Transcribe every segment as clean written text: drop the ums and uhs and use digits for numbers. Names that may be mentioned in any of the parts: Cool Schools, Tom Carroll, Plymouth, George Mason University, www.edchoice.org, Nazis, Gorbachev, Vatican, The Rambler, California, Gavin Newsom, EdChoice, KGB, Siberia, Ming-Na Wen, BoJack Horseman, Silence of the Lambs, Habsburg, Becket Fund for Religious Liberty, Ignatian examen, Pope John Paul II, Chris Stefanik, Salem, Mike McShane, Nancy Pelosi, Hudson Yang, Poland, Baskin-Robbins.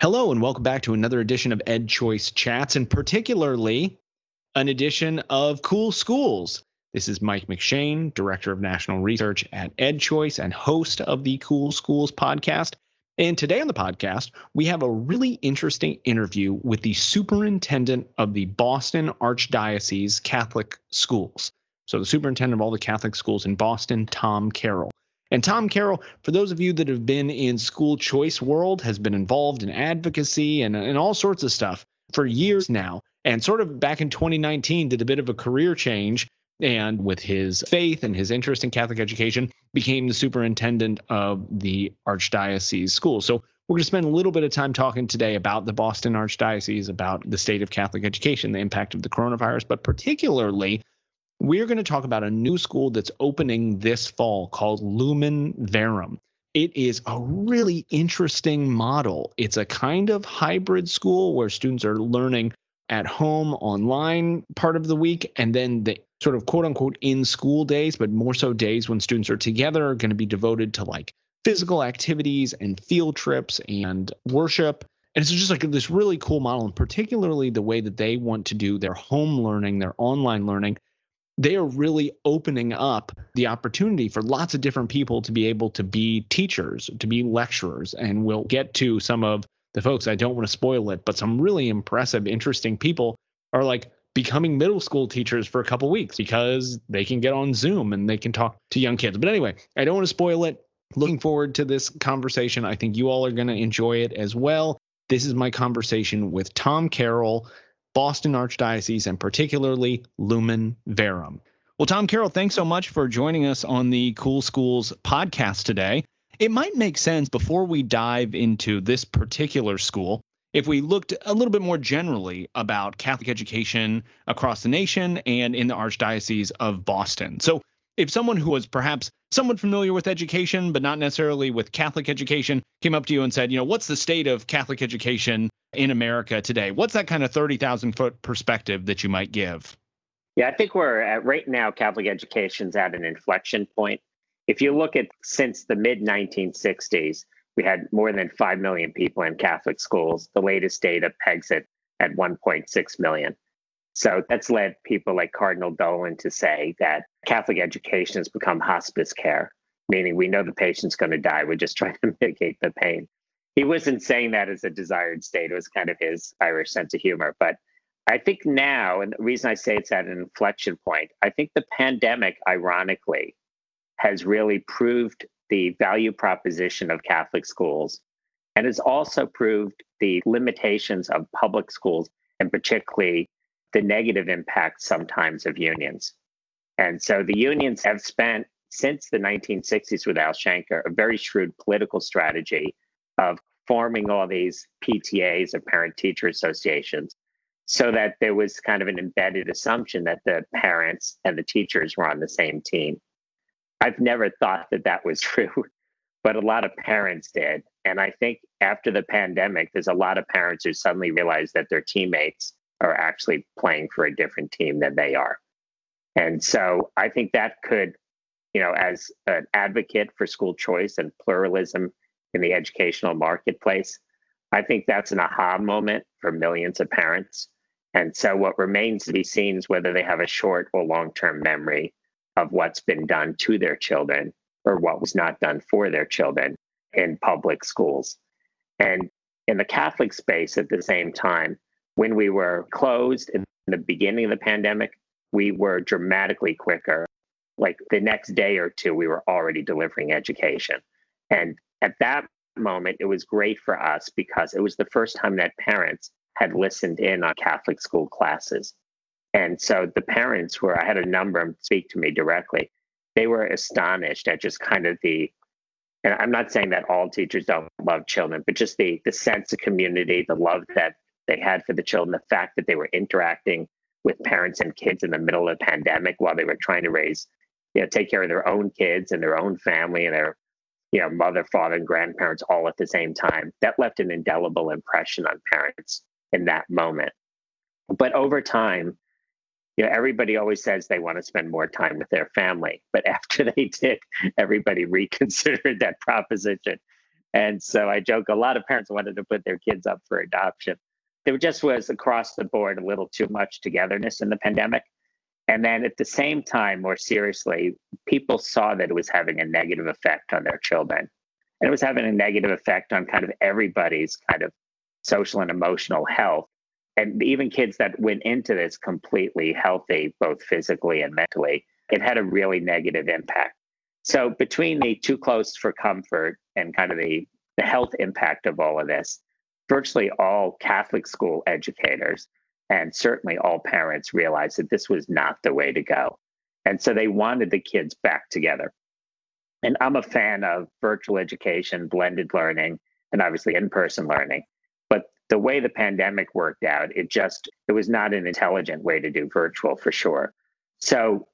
Hello, and welcome back to another edition of EdChoice Chats, and particularly an edition of Cool Schools. This is Mike McShane, Director of National Research at EdChoice and host of the Cool Schools podcast. And today on the podcast, we have a really interesting interview with the superintendent of the Boston Archdiocese Catholic Schools. So the superintendent of all the Catholic schools in Boston, Tom Carroll. And Tom Carroll, for those of you that have been in school choice world, has been involved in advocacy and all sorts of stuff for years now. And sort of back in 2019, did a bit of a career change, and with his faith and his interest in Catholic education, became the superintendent of the Archdiocese school. So we're going to spend a little bit of time talking today about the Boston Archdiocese, about the state of Catholic education, the impact of the coronavirus, but particularly we're going to talk about a new school that's opening this fall called Lumen Verum. It is a really interesting model. It's a kind of hybrid school where students are learning at home online part of the week, and then the sort of quote unquote in school days, but more so days when students are together, are going to be devoted to like physical activities and field trips and worship. And it's just like this really cool model, and particularly the way that they want to do their home learning, their online learning. They are really opening up the opportunity for lots of different people to be able to be teachers, to be lecturers. And we'll get to some of the folks. I don't want to spoil it, but some really impressive, interesting people are like becoming middle school teachers for a couple weeks because they can get on Zoom and they can talk to young kids. But anyway, I don't want to spoil it. Looking forward to this conversation. I think you all are going to enjoy it as well. This is my conversation with Tom Carroll, Boston Archdiocese, and particularly Lumen Verum. Well, Tom Carroll, thanks so much for joining us on the Cool Schools podcast today. It might make sense, before we dive into this particular school, if we looked a little bit more generally about Catholic education across the nation and in the Archdiocese of Boston. So if someone who was perhaps somewhat familiar with education, but not necessarily with Catholic education, came up to you and said, you know, what's the state of Catholic education in America today? What's that kind of 30,000 foot perspective that you might give? Yeah, I think we're at right now, Catholic education's at an inflection point. If you look at since the mid 1960s, we had more than 5 million people in Catholic schools. The latest data pegs it at 1.6 million. So that's led people like Cardinal Dolan to say that Catholic education has become hospice care, meaning we know the patient's going to die. We're just trying to mitigate the pain. He wasn't saying that as a desired state. It was kind of his Irish sense of humor. But I think now, and the reason I say it's at an inflection point, I think the pandemic, ironically, has really proved the value proposition of Catholic schools, and has also proved the limitations of public schools, and particularly the negative impact sometimes of unions. And so the unions have spent, since the 1960s with Al Shanker, a very shrewd political strategy of forming all these PTAs, or parent-teacher associations, so that there was kind of an embedded assumption that the parents and the teachers were on the same team. I've never thought that that was true, but a lot of parents did. And I think after the pandemic, there's a lot of parents who suddenly realize that their teammates are actually playing for a different team than they are. And so I think that could, you know, as an advocate for school choice and pluralism in the educational marketplace, I think that's an aha moment for millions of parents. And so what remains to be seen is whether they have a short or long-term memory of what's been done to their children or what was not done for their children in public schools. And in the Catholic space at the same time, when we were closed in the beginning of the pandemic, we were dramatically quicker. Like the next day or two, we were already delivering education. And at that moment, it was great for us because it was the first time that parents had listened in on Catholic school classes. And so the parents were, I had a number of them speak to me directly. They were astonished at just kind of the, and I'm not saying that all teachers don't love children, but just the sense of community, the love that they had for the children, the fact that they were interacting with parents and kids in the middle of the pandemic while they were trying to raise, you know, take care of their own kids and their own family and their, you know, mother, father, and grandparents all at the same time. That left an indelible impression on parents in that moment. But over time, you know, everybody always says they want to spend more time with their family. But after they did, everybody reconsidered that proposition. And so I joke, a lot of parents wanted to put their kids up for adoption. There just was across the board a little too much togetherness in the pandemic. And then at the same time, more seriously, people saw that it was having a negative effect on their children. And it was having a negative effect on kind of everybody's kind of social and emotional health. And even kids that went into this completely healthy, both physically and mentally, it had a really negative impact. So between the too close for comfort and kind of the health impact of all of this, virtually all Catholic school educators and certainly all parents realized that this was not the way to go. And so they wanted the kids back together. And I'm a fan of virtual education, blended learning, and obviously in-person learning. But the way the pandemic worked out, it was not an intelligent way to do virtual for sure. So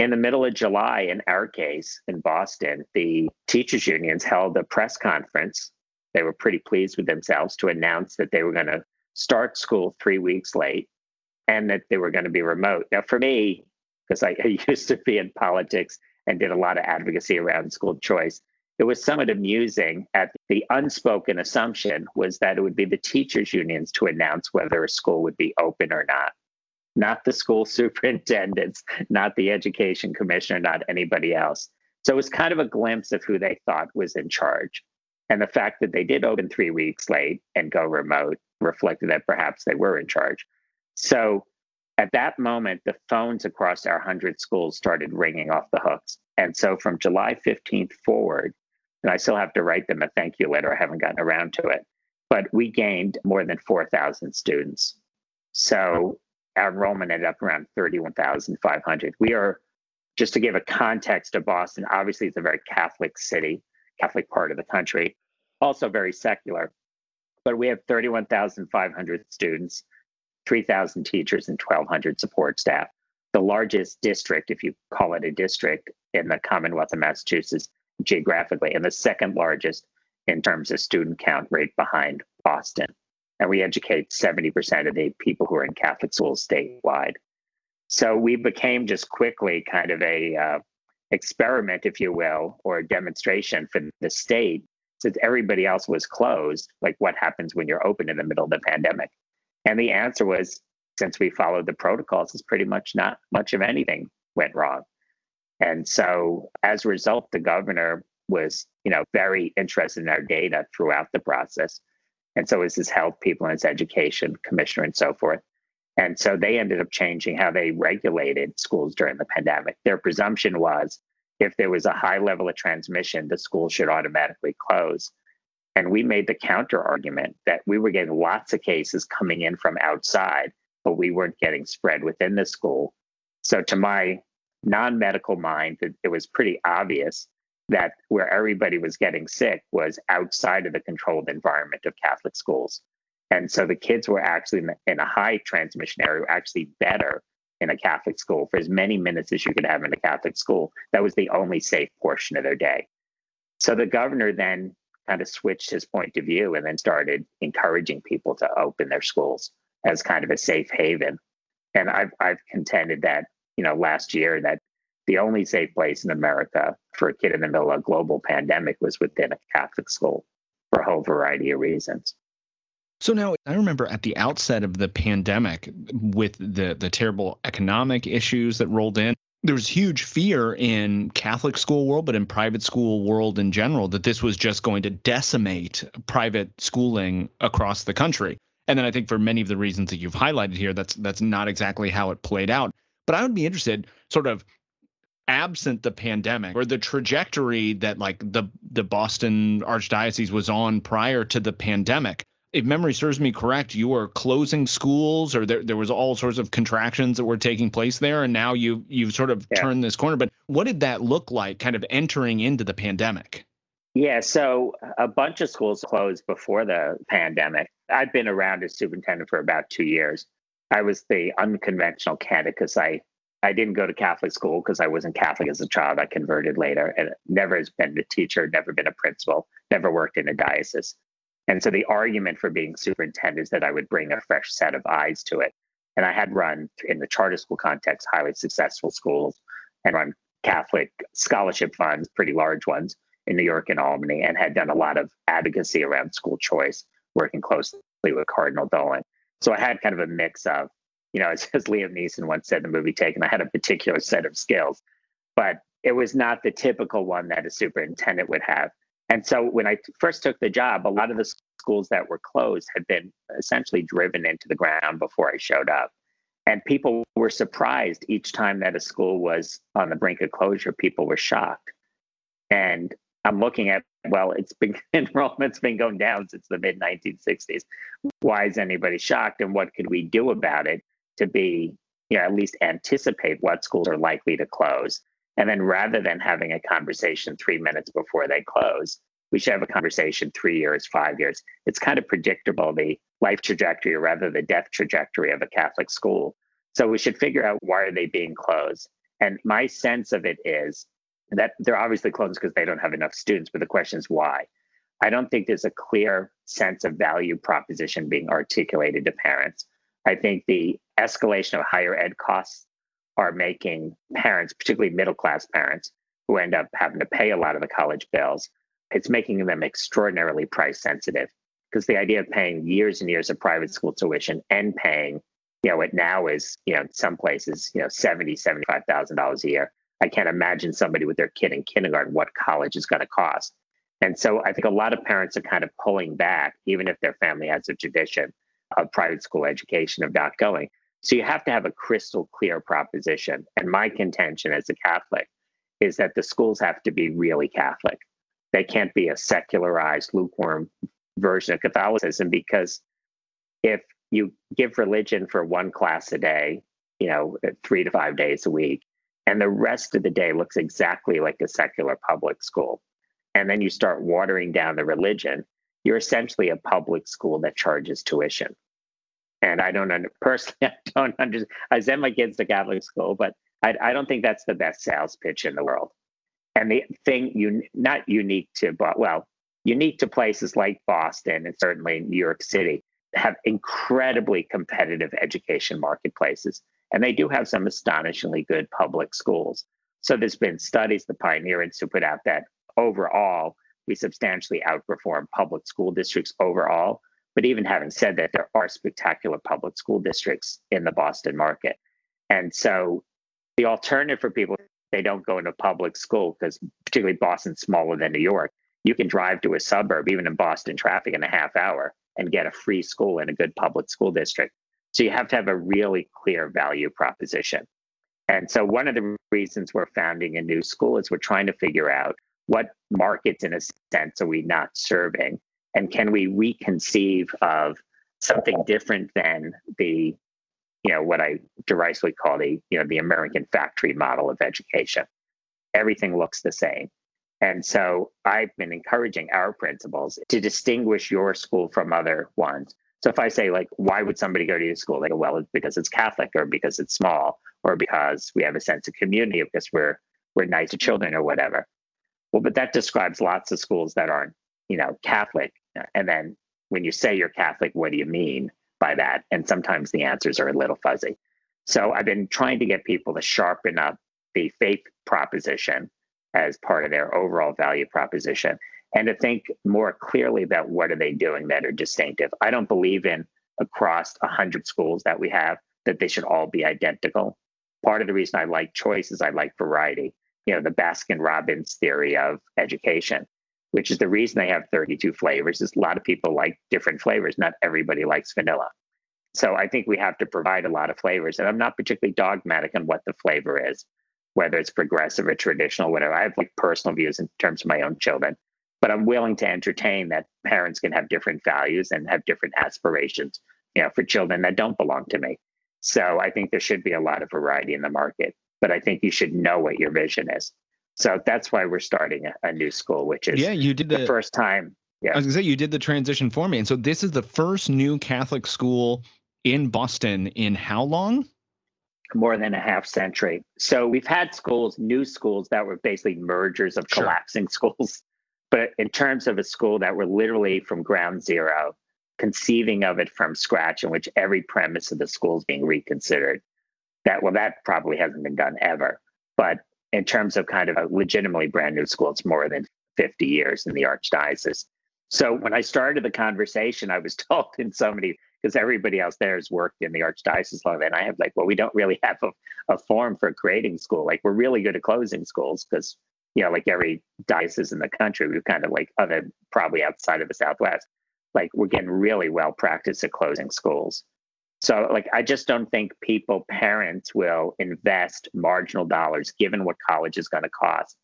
in the middle of July, in our case, in Boston, the teachers unions held a press conference. They were pretty pleased with themselves to announce that they were going to start school 3 weeks late and that they were going to be remote. Now, for me, because I used to be in politics and did a lot of advocacy around school choice, it was somewhat amusing at the unspoken assumption was that it would be the teachers unions to announce whether a school would be open or not. Not the school superintendents, not the education commissioner, not anybody else. So it was kind of a glimpse of who they thought was in charge. And the fact that they did open 3 weeks late and go remote reflected that perhaps they were in charge. So at that moment, the phones across our 100 schools started ringing off the hooks. And so from July 15th forward, and I still have to write them a thank you letter, I haven't gotten around to it, but we gained more than 4,000 students. So our enrollment ended up around 31,500. We are, just to give a context to Boston, obviously it's a very Catholic city, Catholic part of the country, also very secular, but we have 31,500 students, 3,000 teachers, and 1,200 support staff. The largest district, if you call it a district, in the Commonwealth of Massachusetts geographically, and the second largest in terms of student count right behind Boston. And we educate 70% of the people who are in Catholic schools statewide. So we became just quickly kind of a experiment, if you will, or a demonstration for the state. Since everybody else was closed, like what happens when you're open in the middle of the pandemic? And the answer was, since we followed the protocols, it's pretty much not much of anything went wrong. And so as a result, the governor was, very interested in our data throughout the process. And so is his health people and his education commissioner and so forth. And so they ended up changing how they regulated schools during the pandemic. Their presumption was if there was a high level of transmission, the school should automatically close. And we made the counter argument that we were getting lots of cases coming in from outside, but we weren't getting spread within the school. So to my non-medical mind, it was pretty obvious that where everybody was getting sick was outside of the controlled environment of Catholic schools. And so the kids were actually in a high transmission area, actually better in a Catholic school for as many minutes as you could have in a Catholic school. That was the only safe portion of their day. So the governor then kind of switched his point of view and then started encouraging people to open their schools as kind of a safe haven. And I've contended that, last year that the only safe place in America for a kid in the middle of a global pandemic was within a Catholic school for a whole variety of reasons. So now I remember at the outset of the pandemic with the terrible economic issues that rolled in, there was huge fear in Catholic school world, but in private school world in general, that this was just going to decimate private schooling across the country. And then I think for many of the reasons that you've highlighted here, that's not exactly how it played out. But I would be interested sort of absent the pandemic or the trajectory that like the Boston Archdiocese was on prior to the pandemic. If memory serves me correct, you were closing schools or there was all sorts of contractions that were taking place there. And now you've sort of turned this corner. But what did that look like kind of entering into the pandemic? Yeah, so a bunch of schools closed before the pandemic. I've been around as superintendent for about 2 years. I was the unconventional candidate because I didn't go to Catholic school because I wasn't Catholic as a child. I converted later and never has been a teacher, never been a principal, never worked in a diocese. And so the argument for being superintendent is that I would bring a fresh set of eyes to it. And I had run, in the charter school context, highly successful schools and run Catholic scholarship funds, pretty large ones, in New York and Albany, and had done a lot of advocacy around school choice, working closely with Cardinal Dolan. So I had kind of a mix of, you know, as Liam Neeson once said in the movie Taken, I had a particular set of skills, but it was not the typical one that a superintendent would have. And so when I first took the job, a lot of the schools that were closed had been essentially driven into the ground before I showed up. And people were surprised each time that a school was on the brink of closure. People were shocked. And I'm looking at, well, it's been enrollment's been going down since the mid-1960s. Why is anybody shocked? And what could we do about it to be, you know, at least anticipate what schools are likely to close? And then rather than having a conversation 3 minutes before they close, we should have a conversation 3 years, 5 years. It's kind of predictable, the life trajectory, or rather the death trajectory of a Catholic school. So we should figure out why are they being closed. And my sense of it is that they're obviously closed because they don't have enough students, but the question is why. I don't think there's a clear sense of value proposition being articulated to parents. I think the escalation of higher ed costs are making parents, particularly middle-class parents, who end up having to pay a lot of the college bills, it's making them extraordinarily price sensitive, because the idea of paying years and years of private school tuition and paying, you know, what now is, you know, in some places, you know, $70,000, $75,000 a year. I can't imagine somebody with their kid in kindergarten what college is going to cost. And so I think a lot of parents are kind of pulling back, even if their family has a tradition of private school education, of not going. So you have to have a crystal clear proposition. And my contention as a Catholic is that the schools have to be really Catholic. They can't be a secularized, lukewarm version of Catholicism, because if you give religion for one class a day, you know, 3 to 5 days a week, and the rest of the day looks exactly like a secular public school, and then you start watering down the religion, you're essentially a public school that charges tuition. And I don't personally, I don't understand. I send my kids to Catholic school, but I don't think that's the best sales pitch in the world. And the thing, not unique to, well, unique to places like Boston and certainly New York City, have incredibly competitive education marketplaces. And they do have some astonishingly good public schools. So there's been studies, the Pioneer Institute put out, that overall, we substantially outperform public school districts overall. But even having said that, there are spectacular public school districts in the Boston market. And so the alternative for people, they don't go into public school, because particularly Boston's smaller than New York. You can drive to a suburb, even in Boston traffic, in a half hour and get a free school in a good public school district. So you have to have a really clear value proposition. And so one of the reasons we're founding a new school is we're trying to figure out what markets, in a sense, are we not serving? And can we reconceive of something different than the, you know, what I derisively call the, you know, the American factory model of education. Everything looks the same. And so I've been encouraging our principals to distinguish your school from other ones. So if I say, like, why would somebody go to your school? They go, well, it's because it's Catholic, or because it's small, or because we have a sense of community, or because we're nice to children, or whatever. Well, but that describes lots of schools that aren't, you know, Catholic. And then when you say you're Catholic, what do you mean by that? And sometimes the answers are a little fuzzy. So I've been trying to get people to sharpen up the faith proposition as part of their overall value proposition, and to think more clearly about what are they doing that are distinctive. I don't believe in, across 100 schools that we have, that they should all be identical. Part of the reason I like choice is I like variety. You know, the Baskin-Robbins theory of education, which is the reason they have 32 flavors, is a lot of people like different flavors. Not everybody likes vanilla. So I think we have to provide a lot of flavors. And I'm not particularly dogmatic on what the flavor is, whether it's progressive or traditional, whatever. I have, like, personal views in terms of my own children, but I'm willing to entertain that parents can have different values and have different aspirations, you know, for children that don't belong to me. So I think there should be a lot of variety in the market, but I think you should know what your vision is. So that's why we're starting a new school, which is you did the first time. Yeah. I was going to say, you did the transition for me. And so this is the first new Catholic school in Boston in how long? More than a half century. So we've had schools, new schools, that were basically mergers of collapsing schools. But in terms of a school that were literally from ground zero, conceiving of it from scratch, in which every premise of the school is being reconsidered, that probably hasn't been done ever. But in terms of kind of a legitimately brand new school, it's more than 50 years in the Archdiocese. So when I started the conversation, I was told in so many, because everybody else there has worked in the Archdiocese long, and I have like, well, we don't really have a form for creating school. Like, we're really good at closing schools because, you know, like every diocese in the country, we've kind of like other, probably outside of the Southwest, like we're getting really well practiced at closing schools. So like, I just don't think people, parents will invest marginal dollars given what college is going to cost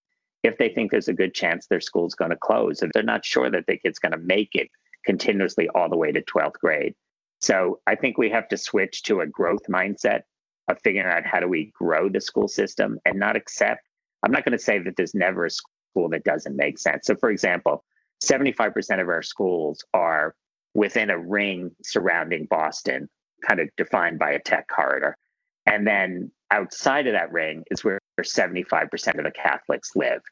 if they think there's a good chance their school's going to close, if they're not sure that their kid's going to make it continuously all the way to 12th grade. So I think we have to switch to a growth mindset of figuring out how do we grow the school system and not accept. I'm not going to say that there's never a school that doesn't make sense. So for example, 75% of our schools are within a ring surrounding Boston, kind of defined by a tech corridor. And then outside of that ring is where 75% of the Catholics live.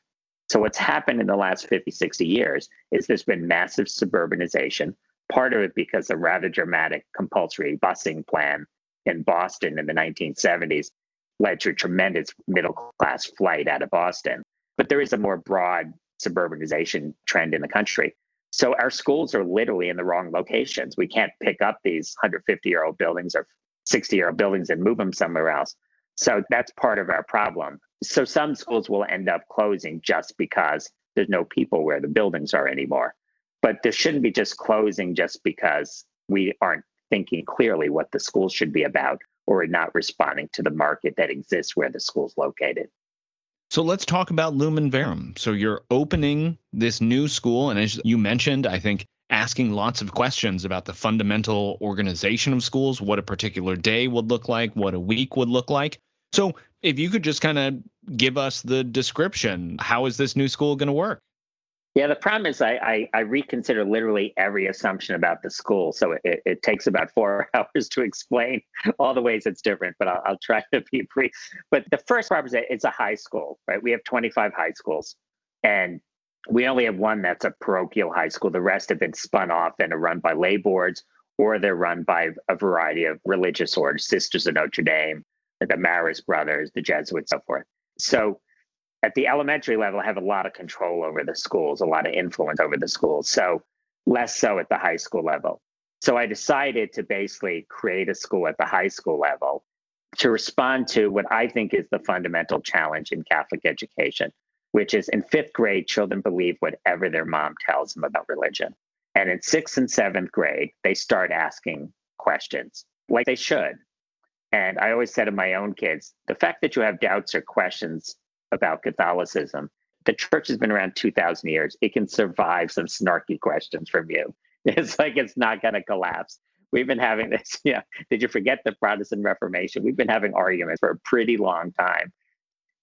So what's happened in the last 50, 60 years is there's been massive suburbanization, part of it because of a rather dramatic compulsory busing plan in Boston in the 1970s led to a tremendous middle-class flight out of Boston. But there is a more broad suburbanization trend in the country. So our schools are literally in the wrong locations. We can't pick up these 150-year-old buildings or 60-year-old buildings and move them somewhere else. So that's part of our problem. So some schools will end up closing just because there's no people where the buildings are anymore. But there shouldn't be just closing just because we aren't thinking clearly what the school should be about or are not responding to the market that exists where the school's located. So let's talk about Lumen Verum. So you're opening this new school, and as you mentioned, I think asking lots of questions about the fundamental organization of schools, what a particular day would look like, what a week would look like. So if you could just kind of give us the description, how is this new school going to work? Yeah, the problem is I reconsider literally every assumption about the school. So it takes about 4 hours to explain all the ways it's different, but I'll try to be brief. But the first problem is it's a high school, right? We have 25 high schools, and we only have one that's a parochial high school. The rest have been spun off and are run by lay boards, or they're run by a variety of religious orders, Sisters of Notre Dame, the Marist Brothers, the Jesuits, so forth. So at the elementary level, I have a lot of control over the schools, a lot of influence over the schools, so less so at the high school level. So I decided to basically create a school at the high school level to respond to what I think is the fundamental challenge in Catholic education, which is in fifth grade, children believe whatever their mom tells them about religion. And in sixth and seventh grade, they start asking questions like they should. And I always said to my own kids, the fact that you have doubts or questions about Catholicism, the church has been around 2,000 years. It can survive some snarky questions from you. It's like it's not going to collapse. We've been having this, yeah. Did you forget the Protestant Reformation? We've been having arguments for a pretty long time.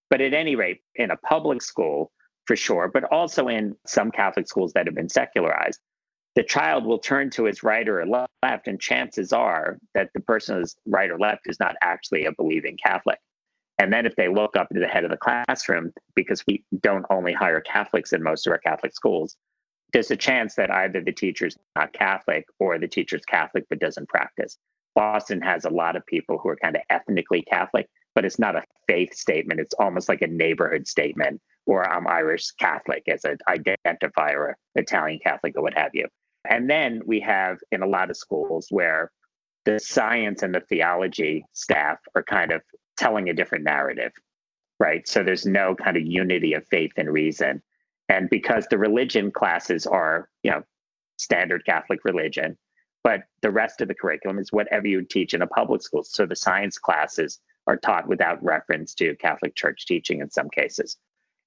But at any rate, in a public school, for sure, but also in some Catholic schools that have been secularized, the child will turn to his right or left, and chances are that the person who's right or left is not actually a believing Catholic. And then if they look up to the head of the classroom, because we don't only hire Catholics in most of our Catholic schools, there's a chance that either the teacher's not Catholic or the teacher's Catholic but doesn't practice. Boston has a lot of people who are kind of ethnically Catholic, but it's not a faith statement. It's almost like a neighborhood statement, or I'm Irish Catholic as an identifier, or Italian Catholic, or what have you. And then we have in a lot of schools where the science and the theology staff are kind of telling a different narrative, right? So there's no kind of unity of faith and reason. And because the religion classes are, you know, standard Catholic religion, but the rest of the curriculum is whatever you teach in a public school. So the science classes are taught without reference to Catholic Church teaching in some cases.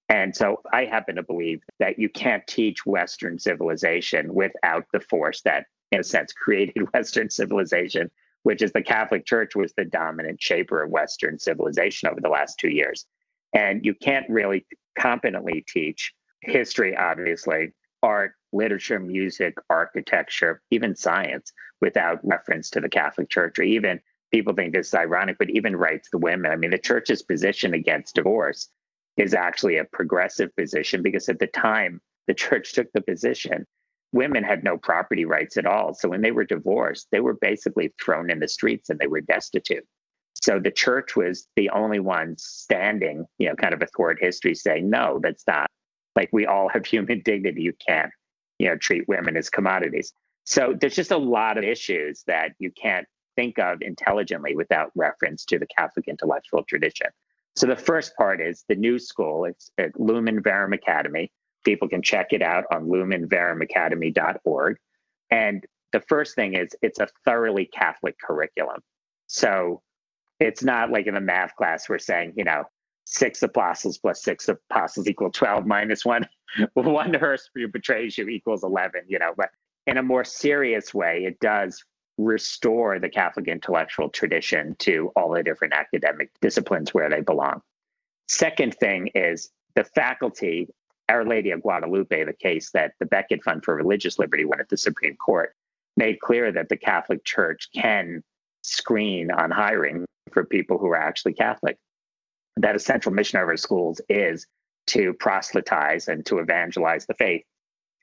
And so I happen to believe that you can't teach Western civilization without the force that, in a sense, created Western civilization, which is the Catholic Church was the dominant shaper of Western civilization over the last 2 years. And you can't really competently teach history, obviously, art, literature, music, architecture, even science, without reference to the Catholic Church. Or even, people think this is ironic, but even rights to women. I mean, the Church's position against divorce is actually a progressive position, because at the time, the Church took the position women had no property rights at all. So when they were divorced, they were basically thrown in the streets and they were destitute. So the church was the only one standing, you know, kind of athwart history saying, no, that's not Like, we all have human dignity. You can't, treat women as commodities. So there's just a lot of issues that you can't think of intelligently without reference to the Catholic intellectual tradition. So the first part is the new school. It's at Lumen Verum Academy. People can check it out on lumenverumacademy.org. And the first thing is it's a thoroughly Catholic curriculum. So it's not like in a math class we're saying, 6 apostles + 6 apostles = 12 - 1. 1 hearse betrays you equals 11, But in a more serious way, it does restore the Catholic intellectual tradition to all the different academic disciplines where they belong. Second thing is the faculty, Our Lady of Guadalupe, the case that the Becket Fund for Religious Liberty went at the Supreme Court, made clear that the Catholic Church can screen on hiring for people who are actually Catholic. That a central mission of our schools is to proselytize and to evangelize the faith.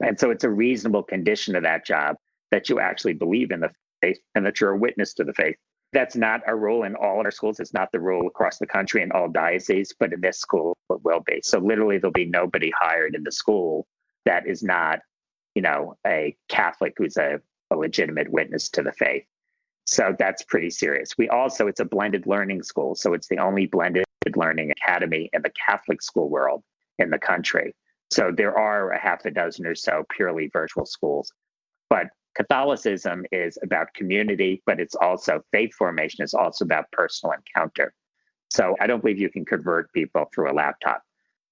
And so it's a reasonable condition of that job that you actually believe in the faith and that you're a witness to the faith. That's not a rule in all of our schools. It's not the rule across the country in all dioceses, but in this school it will be. So literally there'll be nobody hired in the school that is not, a Catholic who's a legitimate witness to the faith. So that's pretty serious. It's a blended learning school. So it's the only blended learning academy in the Catholic school world in the country. So there are 6 or so purely virtual schools. But Catholicism is about community, but it's also faith formation is also about personal encounter. So I don't believe you can convert people through a laptop.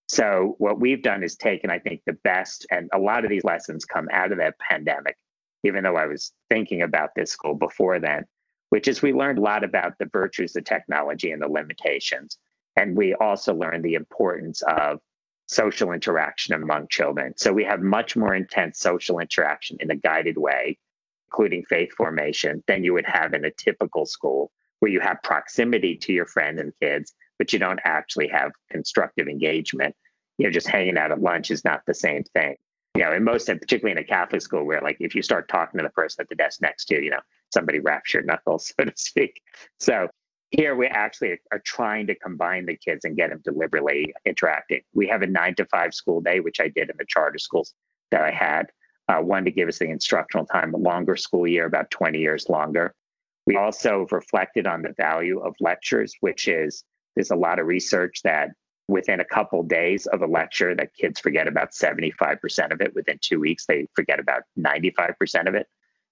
So what we've done is taken, I think, the best, and a lot of these lessons come out of that pandemic, even though I was thinking about this school before then, which is we learned a lot about the virtues of technology and the limitations. And we also learned the importance of social interaction among children. So we have much more intense social interaction in a guided way, including faith formation, than you would have in a typical school where you have proximity to your friends and kids, but you don't actually have constructive engagement. Just hanging out at lunch is not the same thing. In most, particularly in a Catholic school where, if you start talking to the person at the desk next to you, somebody wraps your knuckles, so to speak. So here we actually are trying to combine the kids and get them deliberately interacting. We have a 9 to 5 school day, which I did in the charter schools that I had. One to give us the instructional time, a longer school year, about 20 years longer. We also reflected on the value of lectures, which is, there's a lot of research that within a couple days of a lecture that kids forget about 75% of it. Within 2 weeks, they forget about 95% of it.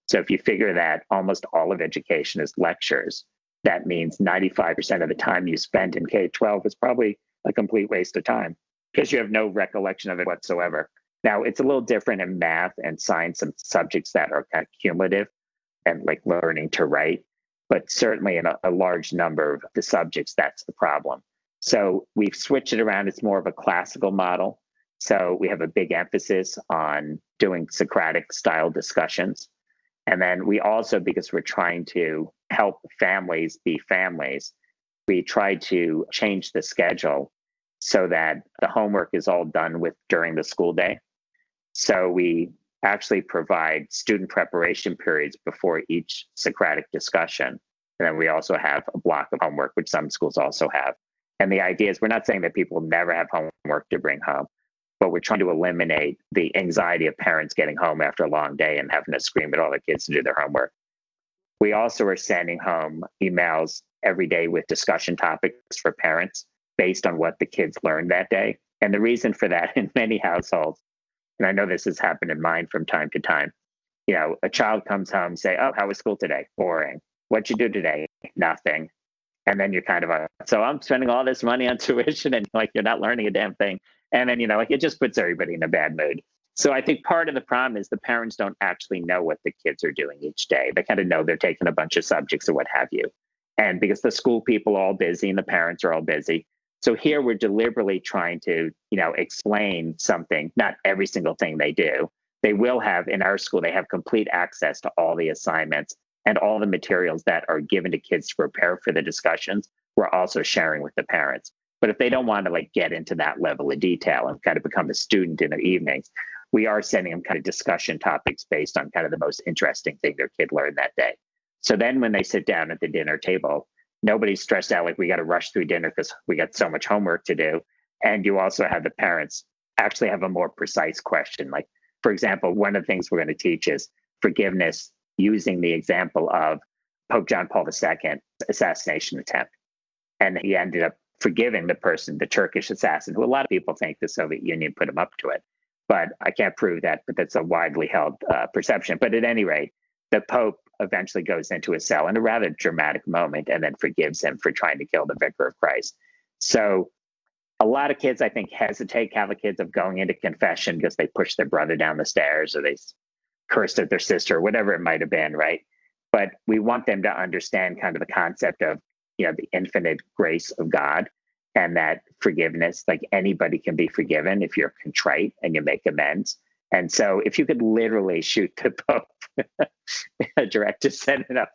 So if you figure that almost all of education is lectures, that means 95% of the time you spend in K-12 is probably a complete waste of time because you have no recollection of it whatsoever. Now, it's a little different in math and science, some subjects that are kind of cumulative and like learning to write, but certainly in a large number of the subjects, that's the problem. So we've switched it around. It's more of a classical model. So we have a big emphasis on doing Socratic style discussions. And then we also, because we're trying to help families be families, we try to change the schedule so that the homework is all done with during the school day. So we actually provide student preparation periods before each Socratic discussion. And then we also have a block of homework, which some schools also have. And the idea is we're not saying that people never have homework to bring home, but we're trying to eliminate the anxiety of parents getting home after a long day and having to scream at all their kids to do their homework. We also are sending home emails every day with discussion topics for parents based on what the kids learned that day. And the reason for that in many households, and I know this has happened in mine from time to time, a child comes home and say, "Oh, how was school today? Boring. What'd you do today? Nothing." And then you're kind of so I'm spending all this money on tuition and you're not learning a damn thing. And then, it just puts everybody in a bad mood. So I think part of the problem is the parents don't actually know what the kids are doing each day. They kind of know they're taking a bunch of subjects or what have you. And because the school people are all busy and the parents are all busy. So here we're deliberately trying to, explain something, not every single thing they do. They will have in our school, they have complete access to all the assignments. And all the materials that are given to kids to prepare for the discussions, we're also sharing with the parents. But if they don't want to get into that level of detail and kind of become a student in the evenings, we are sending them kind of discussion topics based on kind of the most interesting thing their kid learned that day. So then when they sit down at the dinner table, nobody's stressed out, we got to rush through dinner because we got so much homework to do. And you also have the parents actually have a more precise question. Like, for example, one of the things we're going to teach is forgiveness using the example of Pope John Paul II's assassination attempt. And he ended up forgiving the person, the Turkish assassin, who a lot of people think the Soviet Union put him up to it. But I can't prove that, but that's a widely held perception. But at any rate, the Pope eventually goes into his cell in a rather dramatic moment and then forgives him for trying to kill the Vicar of Christ. So a lot of kids, I think, hesitate, Catholic kids, of going into confession because they pushed their brother down the stairs or they cursed at their sister or whatever it might have been, right? But we want them to understand kind of the concept of, you know, the infinite grace of God and that forgiveness, like anybody can be forgiven if you're contrite and you make amends. And so if you could literally shoot the Pope, a direct descendant of,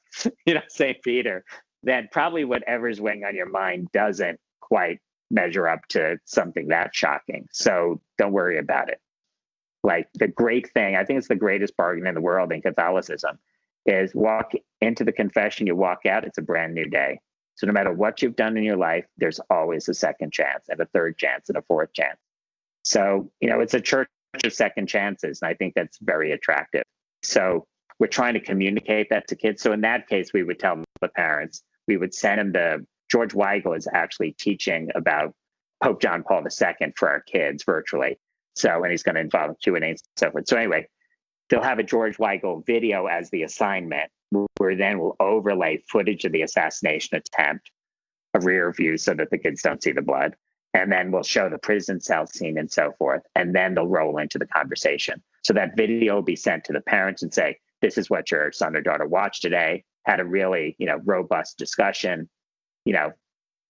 you know, St. Peter, then probably whatever's weighing on your mind doesn't quite measure up to something that shocking. So don't worry about it. Like the great thing, I think it's the greatest bargain in the world in Catholicism, is walk into the confession, you walk out, it's a brand new day. So no matter what you've done in your life, there's always a second chance and a third chance and a fourth chance. So, you know, it's a church of second chances. And I think that's very attractive. So we're trying to communicate that to kids. So in that case, we would tell the parents, we would send them the, George Weigel is actually teaching about Pope John Paul II for our kids virtually. So, and he's going to involve Q&A and so forth. So anyway, they'll have a George Weigel video as the assignment, where then we'll overlay footage of the assassination attempt, a rear view so that the kids don't see the blood. And then we'll show the prison cell scene and so forth. And then they'll roll into the conversation. So that video will be sent to the parents and say, this is what your son or daughter watched today, had a really, you know, robust discussion, you know,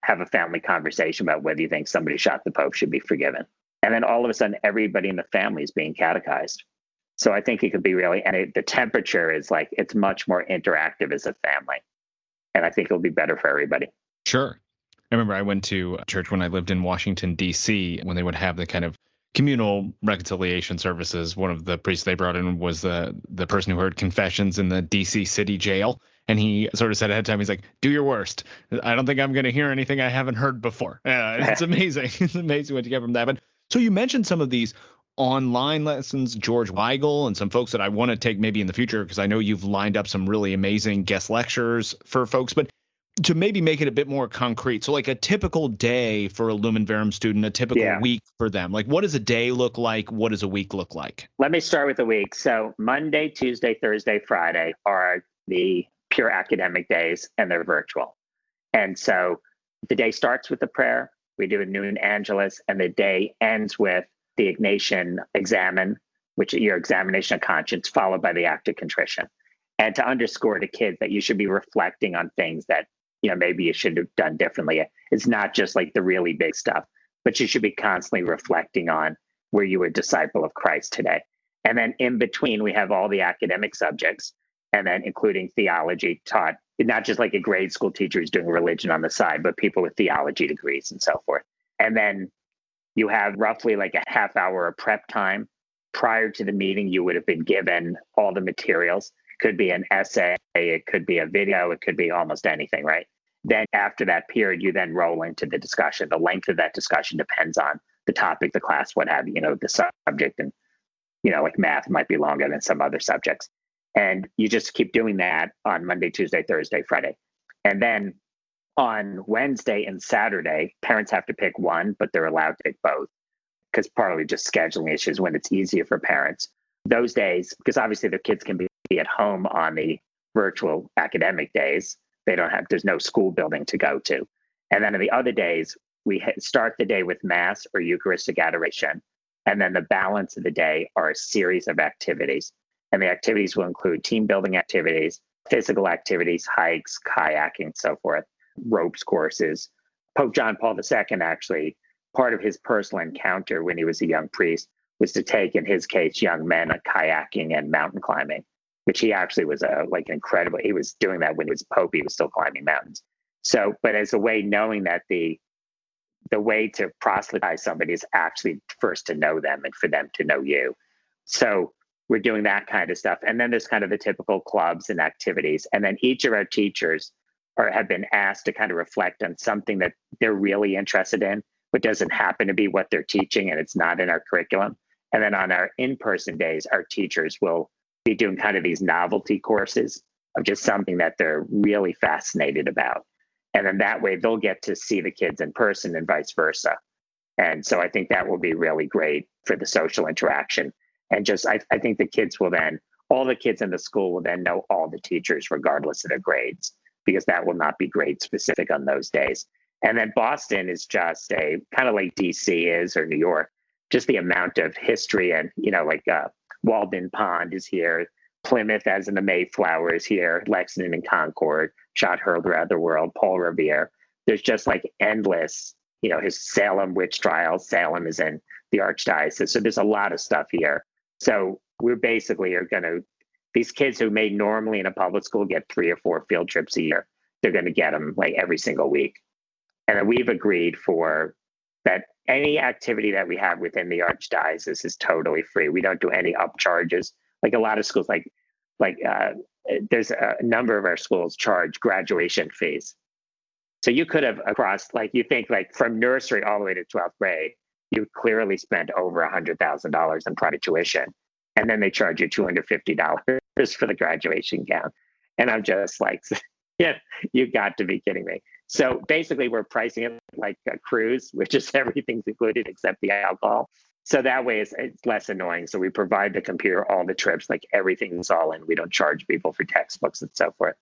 have a family conversation about whether you think somebody shot the Pope should be forgiven. And then all of a sudden, everybody in the family is being catechized. So I think it could be really, and the temperature is like, it's much more interactive as a family. And I think it'll be better for everybody. Sure. I remember I went to church when I lived in Washington, D.C., when they would have the kind of communal reconciliation services. One of the priests they brought in was the person who heard confessions in the D.C. city jail. And he sort of said ahead of time, he's like, do your worst. I don't think I'm going to hear anything I haven't heard before. It's amazing. It's amazing what you get from that. But so you mentioned some of these online lessons, George Weigel, and some folks that I want to take maybe in the future, because I know you've lined up some really amazing guest lectures for folks, but to maybe make it a bit more concrete. So like a typical day for a Lumen Verum student, a typical week for them, like what does a day look like? What does a week look like? Let me start with the week. So Monday, Tuesday, Thursday, Friday are the pure academic days, and they're virtual. And so the day starts with the prayer. We do a noon Angelus, and the day ends with the Ignatian examen, which is your examination of conscience, followed by the act of contrition. And to underscore to kids that you should be reflecting on things that, you know, maybe you should have done differently. It's not just like the really big stuff, but you should be constantly reflecting on where you were a disciple of Christ today. And then in between, we have all the academic subjects, and then including theology taught, not just like a grade school teacher who's doing religion on the side, but people with theology degrees and so forth. And then you have roughly like a half hour of prep time. Prior to the meeting, you would have been given all the materials. It could be an essay, it could be a video, it could be almost anything, right? Then after that period, you then roll into the discussion. The length of that discussion depends on the topic, the class, what have you, you know, the subject. And, you know, like math might be longer than some other subjects. And you just keep doing that on Monday, Tuesday, Thursday, Friday. And then on Wednesday and Saturday, parents have to pick one, but they're allowed to pick both because partly just scheduling issues when it's easier for parents. Those days, because obviously their kids can be at home on the virtual academic days. They don't have, there's no school building to go to. And then on the other days, we start the day with Mass or Eucharistic adoration. And then the balance of the day are a series of activities. And the activities will include team building activities, physical activities, hikes, kayaking, so forth, ropes courses. Pope John Paul II, actually, part of his personal encounter when he was a young priest was to take, in his case, young men on kayaking and mountain climbing, which he actually was like incredible. He was doing that when he was Pope, he was still climbing mountains. So, but as a way, knowing that the way to proselytize somebody is actually first to know them and for them to know you. So we're doing that kind of stuff. And then there's kind of the typical clubs and activities. And then each of our teachers have been asked to kind of reflect on something that they're really interested in, but doesn't happen to be what they're teaching, and it's not in our curriculum. And then on our in-person days, our teachers will be doing kind of these novelty courses of just something that they're really fascinated about. And then that way they'll get to see the kids in person and vice versa. And so I think that will be really great for the social interaction. And just, I think the kids will then, all the kids in the school will then know all the teachers regardless of their grades, because that will not be grade specific on those days. And then Boston is just a kind of like DC is, or New York, just the amount of history and, you know, like Walden Pond is here, Plymouth as in the Mayflower is here, Lexington and Concord, shot heard around the world, Paul Revere. There's just like endless, you know, his Salem witch trials. Salem is in the Archdiocese. So there's a lot of stuff here. So we're basically are going to, these kids who may normally in a public school get 3 or 4 field trips a year, they're going to get them like every single week. And then we've agreed for that any activity that we have within the Archdiocese is totally free. We don't do any upcharges. Like a lot of schools, like there's a number of our schools charge graduation fees. So you could have across, like you think like from nursery all the way to 12th grade, you clearly spent over $100,000 in private tuition. And then they charge you $250 for the graduation gown. And I'm just like, yeah, you got to be kidding me. So basically we're pricing it like a cruise, which is everything's included except the alcohol. So that way it's less annoying. So we provide the computer, all the trips, like everything's all in. We don't charge people for textbooks and so forth.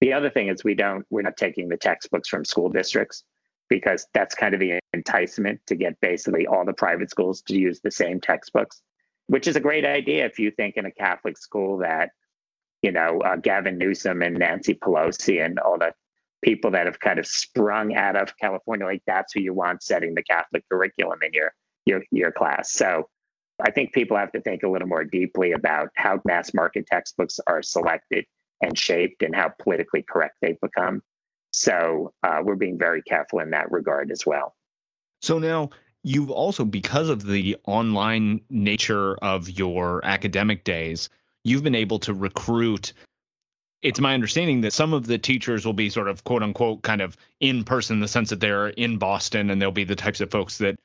The other thing is we're not taking the textbooks from school districts, because that's kind of the enticement to get basically all the private schools to use the same textbooks, which is a great idea if you think in a Catholic school that, you know, Gavin Newsom and Nancy Pelosi and all the people that have kind of sprung out of California, like that's who you want setting the Catholic curriculum in your class. So I think people have to think a little more deeply about how mass market textbooks are selected and shaped and how politically correct they've become. So we're being very careful in that regard as well. So now you've also, because of the online nature of your academic days, you've been able to recruit. It's my understanding that some of the teachers will be sort of, quote unquote, kind of in person, in the sense that they're in Boston, and they'll be the types of folks that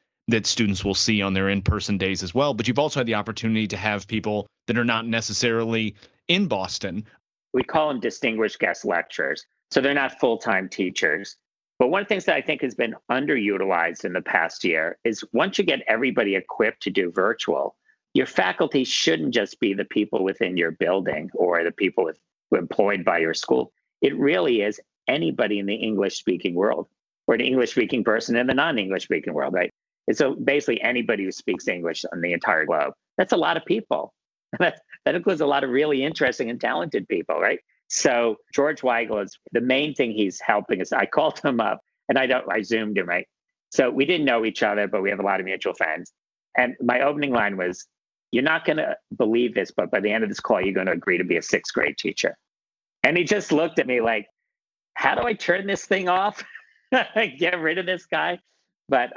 students will see on their in-person days as well. But you've also had the opportunity to have people that are not necessarily in Boston. We call them distinguished guest lecturers. So they're not full-time teachers. But one of the things that I think has been underutilized in the past year is once you get everybody equipped to do virtual, your faculty shouldn't just be the people within your building or the people employed by your school. It really is anybody in the English-speaking world, or an English-speaking person in the non-English-speaking world, right? And so basically anybody who speaks English on the entire globe. That's a lot of people. That includes a lot of really interesting and talented people, right? So George Weigel is the main thing he's helping us. I called him up and I Zoomed him, right? So we didn't know each other, but we have a lot of mutual friends. And my opening line was, you're not going to believe this, but by the end of this call, you're going to agree to be a 6th grade teacher. And he just looked at me like, how do I turn this thing off? Get rid of this guy. But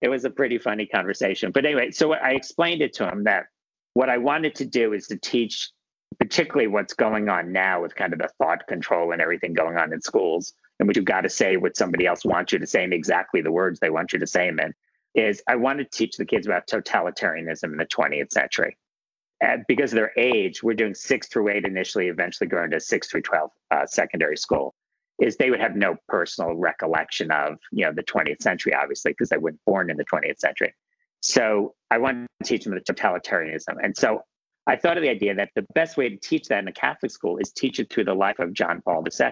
it was a pretty funny conversation. But anyway, so I explained it to him that what I wanted to do is to teach particularly what's going on now with kind of the thought control and everything going on in schools, in which you've got to say what somebody else wants you to say in exactly the words they want you to say them in, is I wanted to teach the kids about totalitarianism in the 20th century. And because of their age, we're doing 6 through 8 initially, eventually going to 6 through 12 secondary school, is they would have no personal recollection of, you know, the 20th century, obviously, because they weren't born in the 20th century. So I wanted to teach them the totalitarianism. And so I thought of the idea that the best way to teach that in a Catholic school is teach it through the life of John Paul II.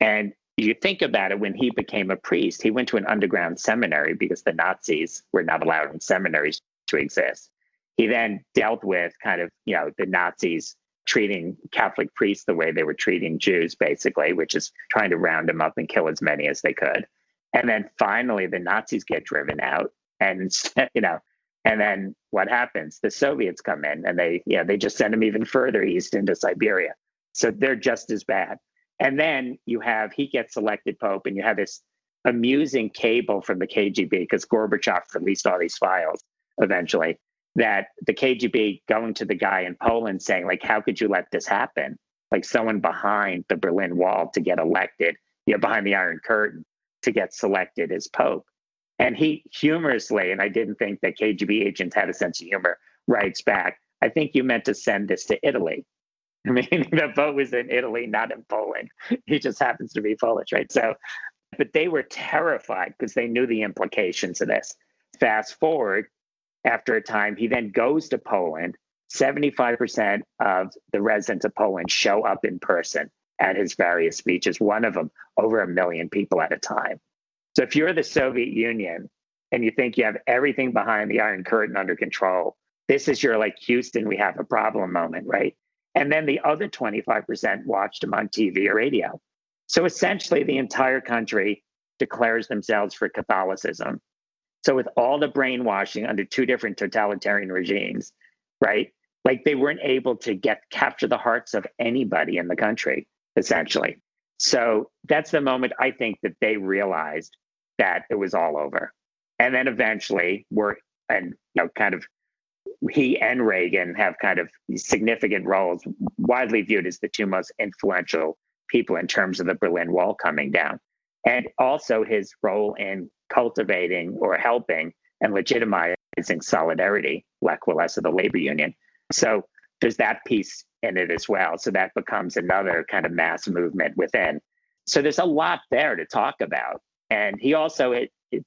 And you think about it, when he became a priest, he went to an underground seminary because the Nazis were not allowed in seminaries to exist. He then dealt with kind of, you know, the Nazis treating Catholic priests the way they were treating Jews, basically, which is trying to round them up and kill as many as they could. And then finally, the Nazis get driven out, and, you know, and then what happens? The Soviets come in, and they just send them even further east into Siberia. So they're just as bad. And then he gets elected Pope, and you have this amusing cable from the KGB, because Gorbachev released all these files eventually, that the KGB going to the guy in Poland saying, like, how could you let this happen? Like someone behind the Berlin Wall to get elected, you know, behind the Iron Curtain to get selected as Pope. And he humorously, and I didn't think that KGB agents had a sense of humor, writes back, I think you meant to send this to Italy. I mean, the vote was in Italy, not in Poland. He just happens to be Polish, right? So, but they were terrified because they knew the implications of this. Fast forward, after a time, he then goes to Poland. 75% of the residents of Poland show up in person at his various speeches, one of them over 1 million people at a time. So if you're the Soviet Union and you think you have everything behind the Iron Curtain under control, this is your like, Houston, we have a problem moment, right? And then the other 25% watched him on TV or radio. So essentially the entire country declares themselves for Catholicism. So with all the brainwashing under two different totalitarian regimes, right? Like they weren't able to capture the hearts of anybody in the country, essentially. So that's the moment I think that they realized that it was all over. And then eventually he and Reagan have kind of significant roles, widely viewed as the two most influential people in terms of the Berlin Wall coming down. And also his role in cultivating or helping and legitimizing solidarity, l'equivalence of the labor union. So there's that piece in it as well. So that becomes another kind of mass movement within. So there's a lot there to talk about. And he also,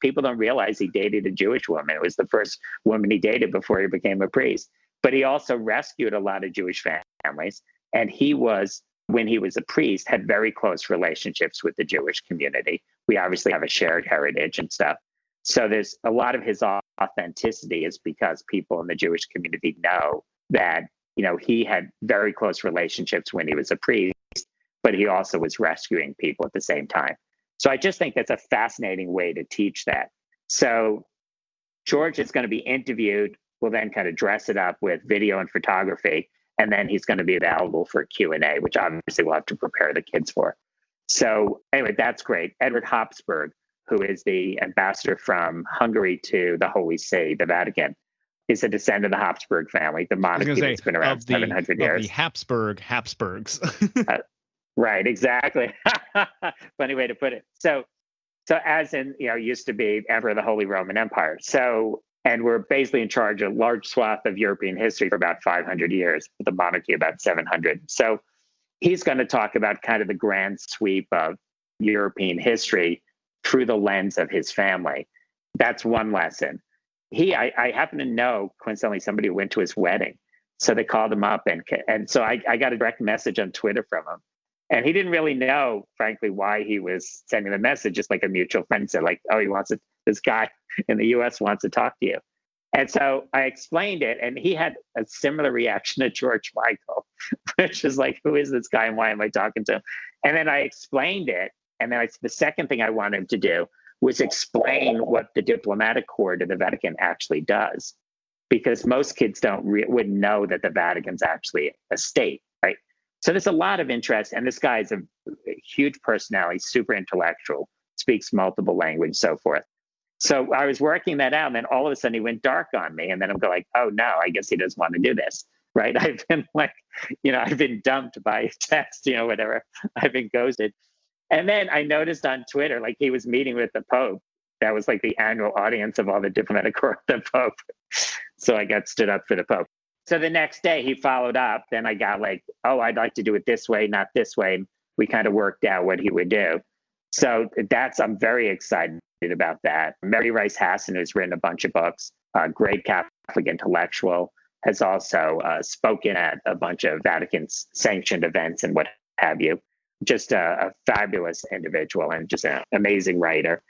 people don't realize he dated a Jewish woman. It was the first woman he dated before he became a priest. But he also rescued a lot of Jewish families. And he was, when he was a priest, had very close relationships with the Jewish community. We obviously have a shared heritage and stuff. So there's a lot of his authenticity is because people in the Jewish community know that, you know, he had very close relationships when he was a priest, but he also was rescuing people at the same time. So I just think that's a fascinating way to teach that. So George is going to be interviewed. We'll then kind of dress it up with video and photography, and then he's going to be available for Q&A, which obviously we'll have to prepare the kids for. So anyway, that's great. Edward Hopsburg, who is the ambassador from Hungary to the Holy See, the Vatican, is a descendant of the Habsburg family, the monarchy that's been around 700 years. The Habsburgs. Right, exactly. Funny way to put it. So as in, you know, used to be Emperor of the Holy Roman Empire. So, and we're basically in charge of a large swath of European history for about 500 years, with the monarchy about 700. So he's going to talk about kind of the grand sweep of European history through the lens of his family. That's one lesson. I happen to know, coincidentally, somebody who went to his wedding. So they called him up, and so I got a direct message on Twitter from him. And he didn't really know, frankly, why he was sending the message. Just like a mutual friend said, like, oh, this guy in the U.S. wants to talk to you. And so I explained it, and he had a similar reaction to George Weigel, which is like, who is this guy and why am I talking to him? And then I explained it. And then the second thing I wanted him to do was explain what the diplomatic corps to the Vatican actually does, because most kids wouldn't know that the Vatican's actually a state, right? So there's a lot of interest, and this guy is a huge personality, super intellectual, speaks multiple languages, so forth. So I was working that out, and then all of a sudden he went dark on me, and then I'm going like, oh no, I guess he doesn't want to do this, right? I've been like, you know, I've been dumped by a text, you know, whatever. I've been ghosted. And then I noticed on Twitter, like he was meeting with the Pope. That was like the annual audience of all the diplomatic corps of the Pope. So I got stood up for the Pope. So the next day he followed up. Then I got like, oh, I'd like to do it this way, not this way. And we kind of worked out what he would do. So I'm very excited about that. Mary Rice Hassan, who's written a bunch of books, a great Catholic intellectual, has also spoken at a bunch of Vatican sanctioned events and what have you. Just a fabulous individual and just an amazing writer.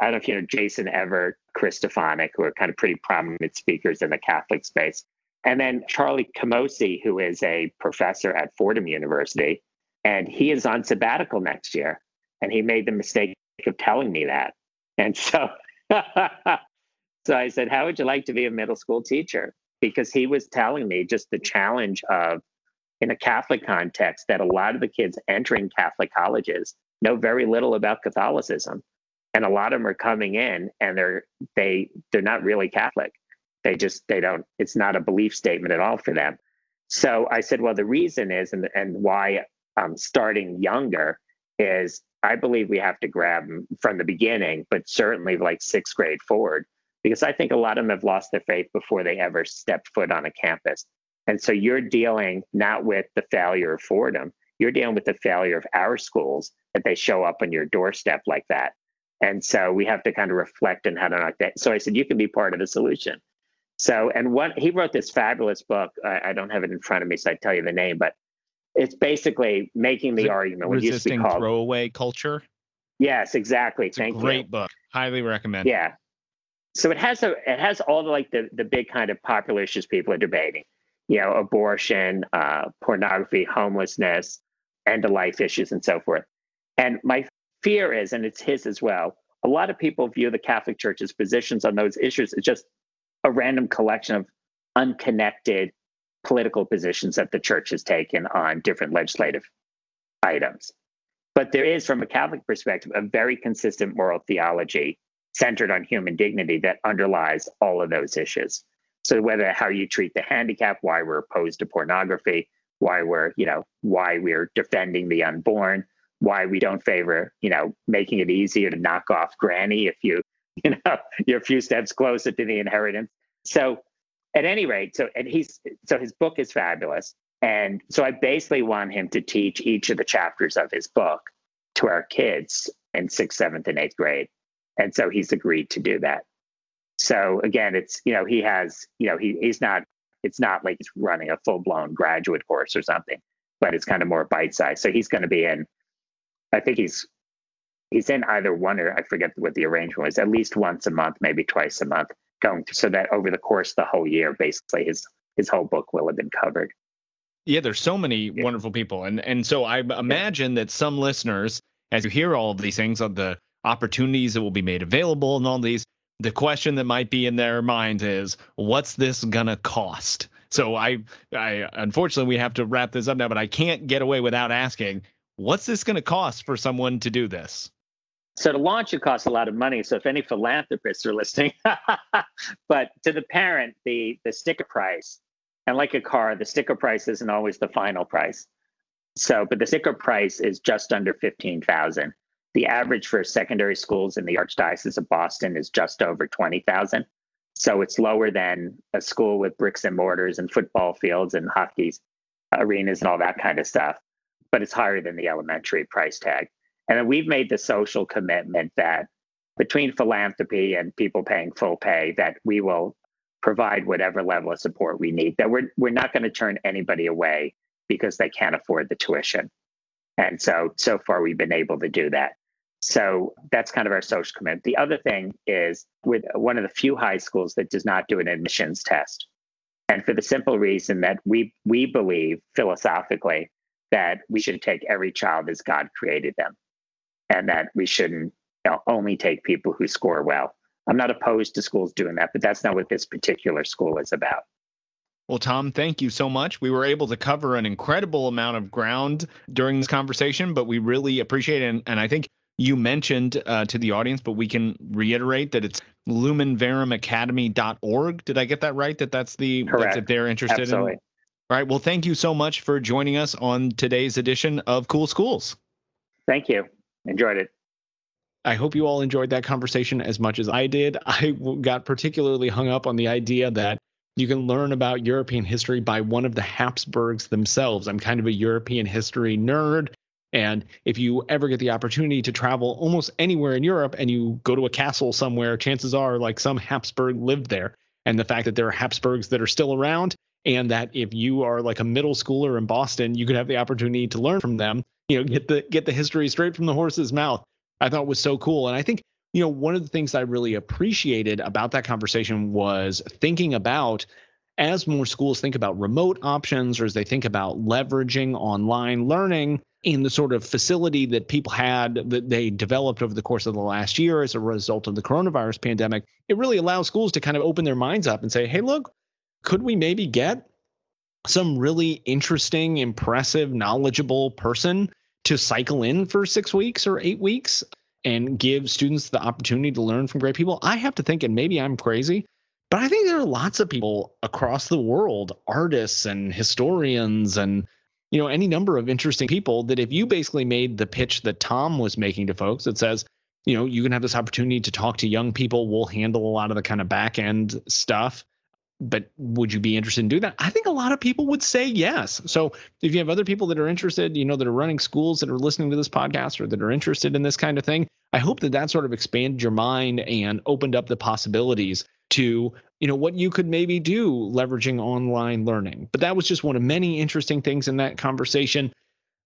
I don't know if you know Jason Everett, Chris Stefanik, who are kind of pretty prominent speakers in the Catholic space. And then Charlie Camosi, who is a professor at Fordham University, and he is on sabbatical next year. And he made the mistake of telling me that. And so, so I said, how would you like to be a middle school teacher? Because he was telling me just the challenge of, in a Catholic context, that a lot of the kids entering Catholic colleges know very little about Catholicism. And a lot of them are coming in and they're not really Catholic. It's not a belief statement at all for them. So I said, well, the reason is, and why I'm starting younger is I believe we have to grab them from the beginning, but certainly like sixth grade forward, because I think a lot of them have lost their faith before they ever stepped foot on a campus. And so you're dealing not with the failure of Fordham, you're dealing with the failure of our schools, that they show up on your doorstep like that. And so we have to kind of reflect on how to knock that. So I said, you can be part of the solution. So, and what he wrote this fabulous book, I don't have it in front of me, so I tell you the name, but it's basically making the argument. What used to be called throwaway culture. Yes, exactly. Thank you. Great book. Highly recommend. Yeah. So it has all the, like the big kind of popular issues people are debating, you know, abortion, pornography, homelessness, end of life issues, and so forth. And my fear is, and it's his as well, a lot of people view the Catholic Church's positions on those issues as just a random collection of unconnected political positions that the church has taken on different legislative items. But there is, from a Catholic perspective, a very consistent moral theology centered on human dignity that underlies all of those issues. So whether how you treat the handicapped, why we're opposed to pornography, why we're defending the unborn, why we don't favor, making it easier to knock off granny if you're a few steps closer to the inheritance. So at any rate, so his book is fabulous. And so I basically want him to teach each of the chapters of his book to our kids in 6th, 7th, and 8th grade. And so he's agreed to do that. So again, it's, he has, it's not like he's running a full-blown graduate course or something, but it's kind of more bite-sized. So he's going to be in, I think he's in either one, or I forget what the arrangement was, at least once a month, maybe twice a month, going through, so that over the course of the whole year, basically his whole book will have been covered. Yeah, there's so many wonderful people. And so I imagine that some listeners, as you hear all of these things, of the opportunities that will be made available and all these, the question that might be in their minds is, what's this going to cost? So I unfortunately, we have to wrap this up now, but I can't get away without asking, what's this going to cost for someone to do this? So to launch, it costs a lot of money. So if any philanthropists are listening, but to the parent, the sticker price, and like a car, the sticker price isn't always the final price. So, but the sticker price is just under $15,000. The average for secondary schools in the Archdiocese of Boston is just over $20,000. So it's lower than a school with bricks and mortars and football fields and hockey arenas and all that kind of stuff, but it's higher than the elementary price tag. And then we've made the social commitment that between philanthropy and people paying full pay, that we will provide whatever level of support we need, that we're not going to turn anybody away because they can't afford the tuition. And so far we've been able to do that. So that's kind of our social commitment. The other thing is, with one of the few high schools that does not do an admissions test. And for the simple reason that we believe philosophically that we should take every child as God created them, and that we shouldn't only take people who score well. I'm not opposed to schools doing that, but that's not what this particular school is about. Well, Tom, thank you so much. We were able to cover an incredible amount of ground during this conversation, but we really appreciate it. And I think you mentioned to the audience, but we can reiterate that it's lumenverumacademy.org. Did I get that right? That's if they're interested. Absolutely. In. All right. Well, thank you so much for joining us on today's edition of Cool Schools. Thank you. Enjoyed it. I hope you all enjoyed that conversation as much as I did. I got particularly hung up on the idea that you can learn about European history by one of the Habsburgs themselves. I'm kind of a European history nerd, and if you ever get the opportunity to travel almost anywhere in Europe and you go to a castle somewhere, chances are like some Habsburg lived there. And the fact that there are Habsburgs that are still around, and that if you are like a middle schooler in Boston, you could have the opportunity to learn from them, get the history straight from the horse's mouth, I thought was so cool. And I think one of the things I really appreciated about that conversation was thinking about, as more schools think about remote options, or as they think about leveraging online learning in the sort of facility that people had, that they developed over the course of the last year as a result of the coronavirus pandemic, it really allows schools to kind of open their minds up and say, hey, look, could we maybe get some really interesting, impressive, knowledgeable person to cycle in for 6 weeks or 8 weeks? And give students the opportunity to learn from great people. I have to think, and maybe I'm crazy, but I think there are lots of people across the world, artists and historians and you know, any number of interesting people that if you basically made the pitch that Tom was making to folks that says, you know, you can have this opportunity to talk to young people, we'll handle a lot of the kind of back end stuff, but would you be interested in doing that? I think a lot of people would say yes. So if you have other people that are interested, you know, that are running schools, that are listening to this podcast, or that are interested in this kind of thing, I hope that that sort of expanded your mind and opened up the possibilities to, you know, what you could maybe do leveraging online learning. But that was just one of many interesting things in that conversation.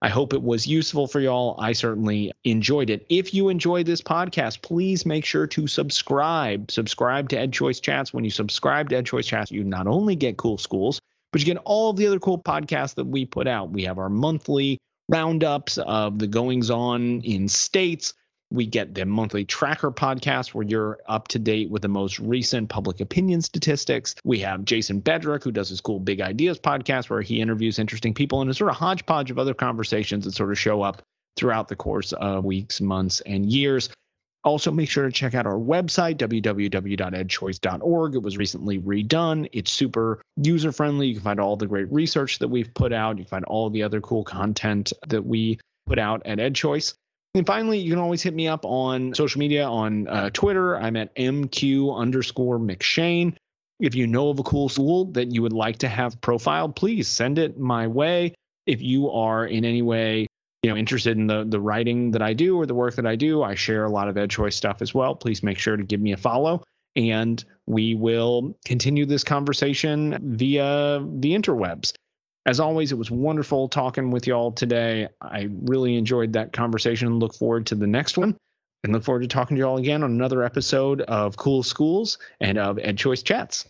I hope it was useful for y'all. I certainly enjoyed it. If you enjoy this podcast, please make sure to subscribe. Subscribe to EdChoice Chats. When you subscribe to EdChoice Chats, you not only get Cool Schools, but you get all of the other cool podcasts that we put out. We have our monthly roundups of the goings-on in states. We get the monthly tracker podcast where you're up to date with the most recent public opinion statistics. We have Jason Bedrick, who does his cool Big Ideas podcast where he interviews interesting people, and a sort of hodgepodge of other conversations that sort of show up throughout the course of weeks, months, and years. Also, make sure to check out our website, www.edchoice.org. It was recently redone. It's super user-friendly. You can find all the great research that we've put out. You can find all the other cool content that we put out at EdChoice. And finally, you can always hit me up on social media, on Twitter. I'm at @MQ_McShane. If you know of a cool school that you would like to have profiled, please send it my way. If you are in any way, you know, interested in the writing that I do or the work that I do, I share a lot of EdChoice stuff as well. Please make sure to give me a follow, and we will continue this conversation via the interwebs. As always, it was wonderful talking with y'all today. I really enjoyed that conversation. Look forward to the next one, and look forward to talking to y'all again on another episode of Cool Schools and of EdChoice Chats.